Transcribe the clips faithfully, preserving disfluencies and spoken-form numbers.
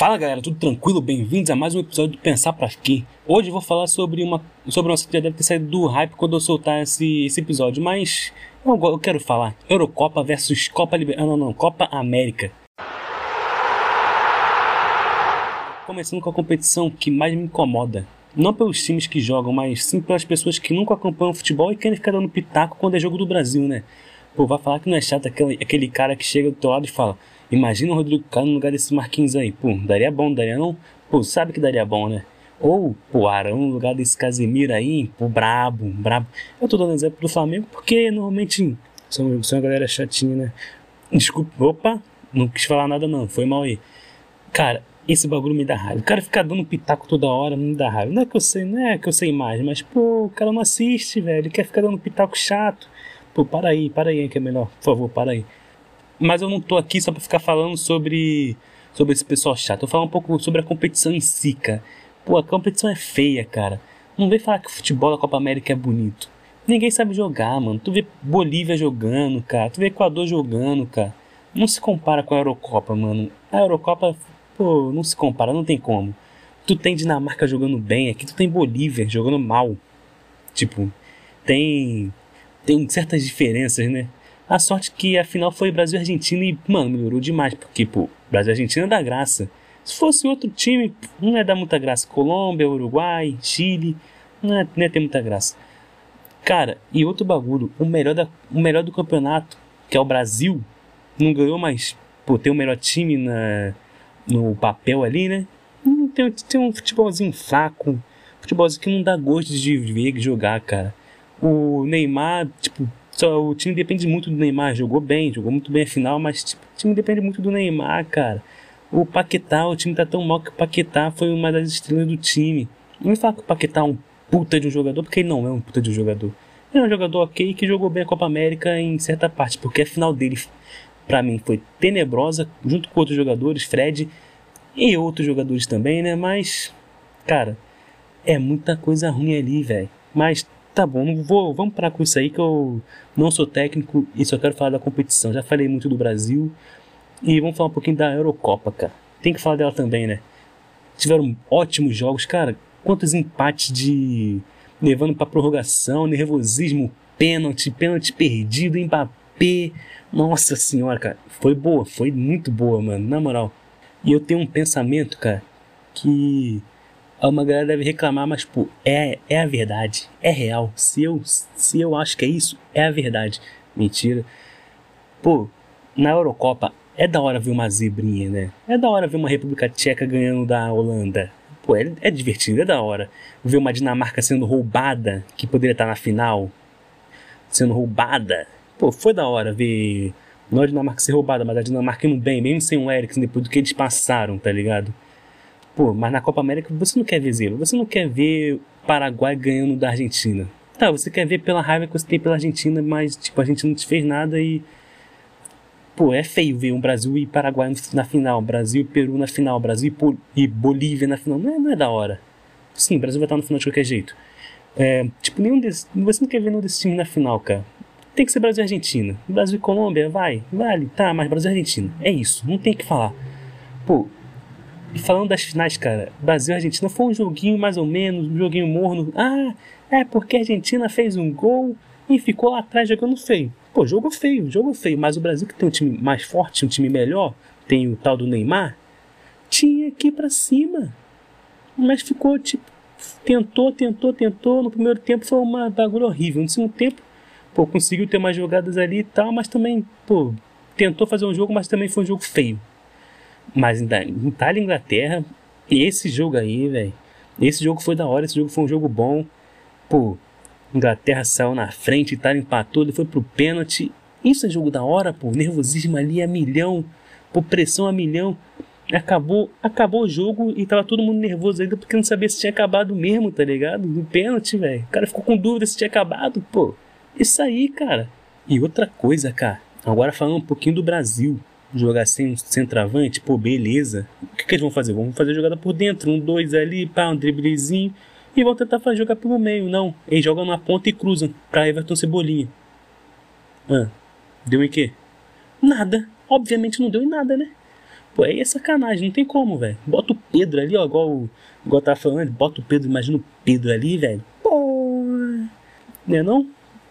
Fala galera, tudo tranquilo? Bem-vindos a mais um episódio do Pensar Pra Fique. Hoje eu vou falar sobre uma sobre uma que já deve ter saído do hype quando eu soltar esse, esse episódio, mas eu, eu quero falar Eurocopa versus Copa Liber... ah, não, não, Copa América. Começando com a competição que mais me incomoda, não pelos times que jogam, mas sim pelas pessoas que nunca acompanham futebol e querem ficar dando pitaco quando é jogo do Brasil, né? Pô, vai falar que não é chato aquele, aquele cara que chega do teu lado e fala: imagina o Rodrigo Caro no lugar desse Marquinhos aí. Pô, daria bom, daria não? Pô, sabe que daria bom, né? Ou, pô, Arão no lugar desse Casemiro aí. Pô, brabo, brabo. Eu tô dando exemplo do Flamengo porque normalmente são, são uma galera chatinha, né? Desculpa, opa, não quis falar nada não, foi mal aí. Cara, esse bagulho me dá raiva. O cara ficar dando pitaco toda hora me dá raiva. Não é que eu sei, não é que eu sei mais, mas, pô, o cara não assiste, velho. Ele quer ficar dando pitaco chato. Pô, para aí, para aí que é melhor, por favor, para aí. Mas eu não tô aqui só pra ficar falando sobre, sobre esse pessoal chato. Eu vou falar um pouco sobre a competição em si, cara. Pô, a competição é feia, cara. Não vem falar que o futebol da Copa América é bonito. Ninguém sabe jogar, mano. Tu vê Bolívia jogando, cara. Tu vê Equador jogando, cara. Não se compara com a Eurocopa, mano. A Eurocopa, pô, não se compara, não tem como. Tu tem Dinamarca jogando bem, aqui tu tem Bolívia jogando mal. Tipo, tem... Tem certas diferenças, né? A sorte que a final foi Brasil e Argentina e, mano, melhorou demais. Porque, pô, Brasil e Argentina dá graça. Se fosse outro time, não ia dar muita graça. Colômbia, Uruguai, Chile, não ia, não ia ter muita graça. Cara, e outro bagulho, o melhor, da, o melhor do campeonato, que é o Brasil, não ganhou, mas, pô, tem o melhor time na, no papel ali, né? Tem, tem um futebolzinho fraco, um futebolzinho que não dá gosto de ver e jogar, cara. O Neymar, tipo, só, o time depende muito do Neymar. Jogou bem, jogou muito bem a final, mas tipo, o time depende muito do Neymar, cara. O Paquetá, o time tá tão mal que o Paquetá foi uma das estrelas do time. Não me fala que o Paquetá é um puta de um jogador, porque ele não é um puta de um jogador. Ele é um jogador ok que jogou bem a Copa América em certa parte, porque a final dele, pra mim, foi tenebrosa, junto com outros jogadores, Fred e outros jogadores também, né? Mas, cara, é muita coisa ruim ali, velho. Mas... tá bom, não vou, vamos parar com isso aí que eu não sou técnico e só quero falar da competição. Já falei muito do Brasil e vamos falar um pouquinho da Eurocopa, cara. Tem que falar dela também, né? Tiveram ótimos jogos, cara. Quantos empates de... levando pra prorrogação, nervosismo, pênalti, pênalti perdido, Mbappé. Nossa senhora, cara. Foi boa, foi muito boa, mano, na moral. E eu tenho um pensamento, cara, que... uma galera deve reclamar, mas, pô, é, é a verdade, é real. Se eu, se eu acho que é isso, é a verdade. Mentira. Pô, na Eurocopa, é da hora ver uma zebrinha, né? É da hora ver uma República Tcheca ganhando da Holanda. Pô, é, é divertido, é da hora. Ver uma Dinamarca sendo roubada, que poderia estar na final, sendo roubada. Pô, foi da hora ver, não a Dinamarca ser roubada, mas a Dinamarca indo bem, mesmo sem o Eriksen, depois do que eles passaram, tá ligado? Pô, mas na Copa América você não quer ver zero, você não quer ver o Paraguai ganhando da Argentina. Tá, você quer ver pela raiva que você tem pela Argentina, mas, tipo, a Argentina não te fez nada e... pô, é feio ver um Brasil e Paraguai na final, Brasil e Peru na final, Brasil e Bolívia na final. Não é, não é da hora. Sim, o Brasil vai estar no final de qualquer jeito. É, tipo, nenhum desses... você não quer ver nenhum desses times na final, cara. Tem que ser Brasil e Argentina. Brasil e Colômbia, vai, vale, tá, mas Brasil e Argentina. É isso, não tem o que falar. Pô... e falando das finais, cara, Brasil e Argentina foi um joguinho mais ou menos, um joguinho morno. Ah, é porque a Argentina fez um gol e ficou lá atrás jogando feio. Pô, jogo feio, jogo feio. Mas o Brasil, que tem um time mais forte, um time melhor, tem o tal do Neymar, tinha que ir pra cima. Mas ficou, tipo, tentou, tentou, tentou. No primeiro tempo foi uma bagulho horrível. No segundo tempo, pô, conseguiu ter mais jogadas ali e tal, mas também, pô, tentou fazer um jogo, mas também foi um jogo feio. Mas Itália e Inglaterra, esse jogo aí, velho, esse jogo foi da hora, esse jogo foi um jogo bom. Pô, Inglaterra saiu na frente, Itália empatou, ele foi pro pênalti. Isso é jogo da hora, pô, nervosismo ali a milhão, pô, pressão a milhão. Acabou, acabou o jogo e tava todo mundo nervoso ainda porque não sabia se tinha acabado mesmo, tá ligado? No pênalti, velho, o cara ficou com dúvida se tinha acabado, pô. Isso aí, cara. E outra coisa, cara, agora falando um pouquinho do Brasil. Jogar sem centroavante, pô, beleza. O que, que eles vão fazer? Vão fazer jogada por dentro, um, dois ali, pá, um driblezinho. E vão tentar fazer jogar pelo meio, não. Eles jogam na ponta e cruzam pra Everton Cebolinha. Ah, deu em quê? Nada. Obviamente não deu em nada, né? Pô, aí é sacanagem, não tem como, velho. Bota o Pedro ali, ó, igual, igual tava falando, bota o Pedro, imagina o Pedro ali, velho. Pô, não é não?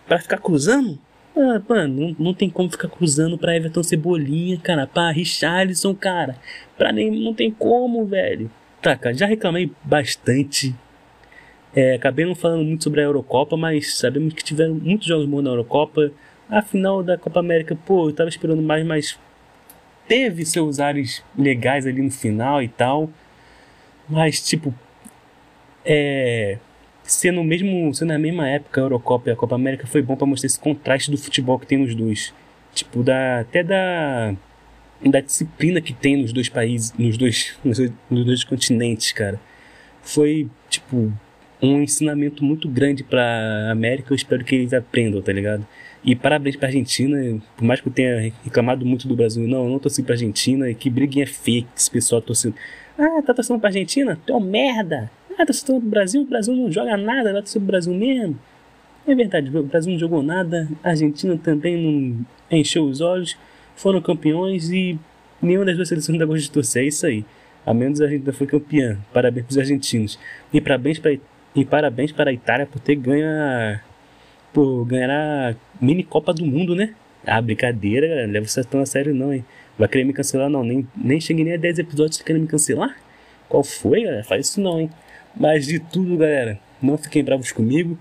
Pra ficar cruzando? Ah, mano, não, não tem como ficar cruzando pra Everton Cebolinha, cara, pra Richarlison, cara. Pra nem, não tem como, velho. Tá, cara, já reclamei bastante. É, acabei não falando muito sobre a Eurocopa, mas sabemos que tiveram muitos jogos bons na Eurocopa. A final da Copa América, pô, eu tava esperando mais, mas teve seus ares legais ali no final e tal. Mas, tipo, é, sendo, mesmo, sendo na mesma época a Eurocopa e a Copa América, foi bom pra mostrar esse contraste do futebol que tem nos dois. Tipo, da, até da, da disciplina que tem nos dois países, nos dois, nos dois, nos dois continentes, cara. Foi, tipo, um ensinamento muito grande pra América. Eu espero que eles aprendam, tá ligado? E parabéns pra Argentina, por mais que eu tenha reclamado muito do Brasil, não, eu não torci pra Argentina, e que briguinha feia que esse pessoal torcendo. Ah, tá torcendo pra Argentina? Tu é um merda! Ah, tá torcendo pro Brasil? O Brasil não joga nada, vai torcer pro Brasil mesmo. É verdade, o Brasil não jogou nada, a Argentina também não encheu os olhos, foram campeões e nenhuma das duas seleções ainda gosta de torcer, é isso aí. A menos a Argentina foi campeã, parabéns pros argentinos. E parabéns pra, e parabéns para a Itália por ter ganho a... Por ganhar a mini Copa do Mundo, né? Ah, brincadeira, galera. Não leva isso tão a sério, não, hein? Vai querer me cancelar, não. Nem, nem cheguei nem a dez episódios que querendo me cancelar. Qual foi, galera? Faz isso não, hein? Mas de tudo, galera, não fiquem bravos comigo.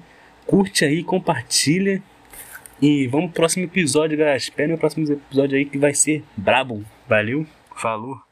Curte aí, compartilha. E vamos pro próximo episódio, galera. Espera o próximo episódio aí que vai ser brabo. Valeu, falou.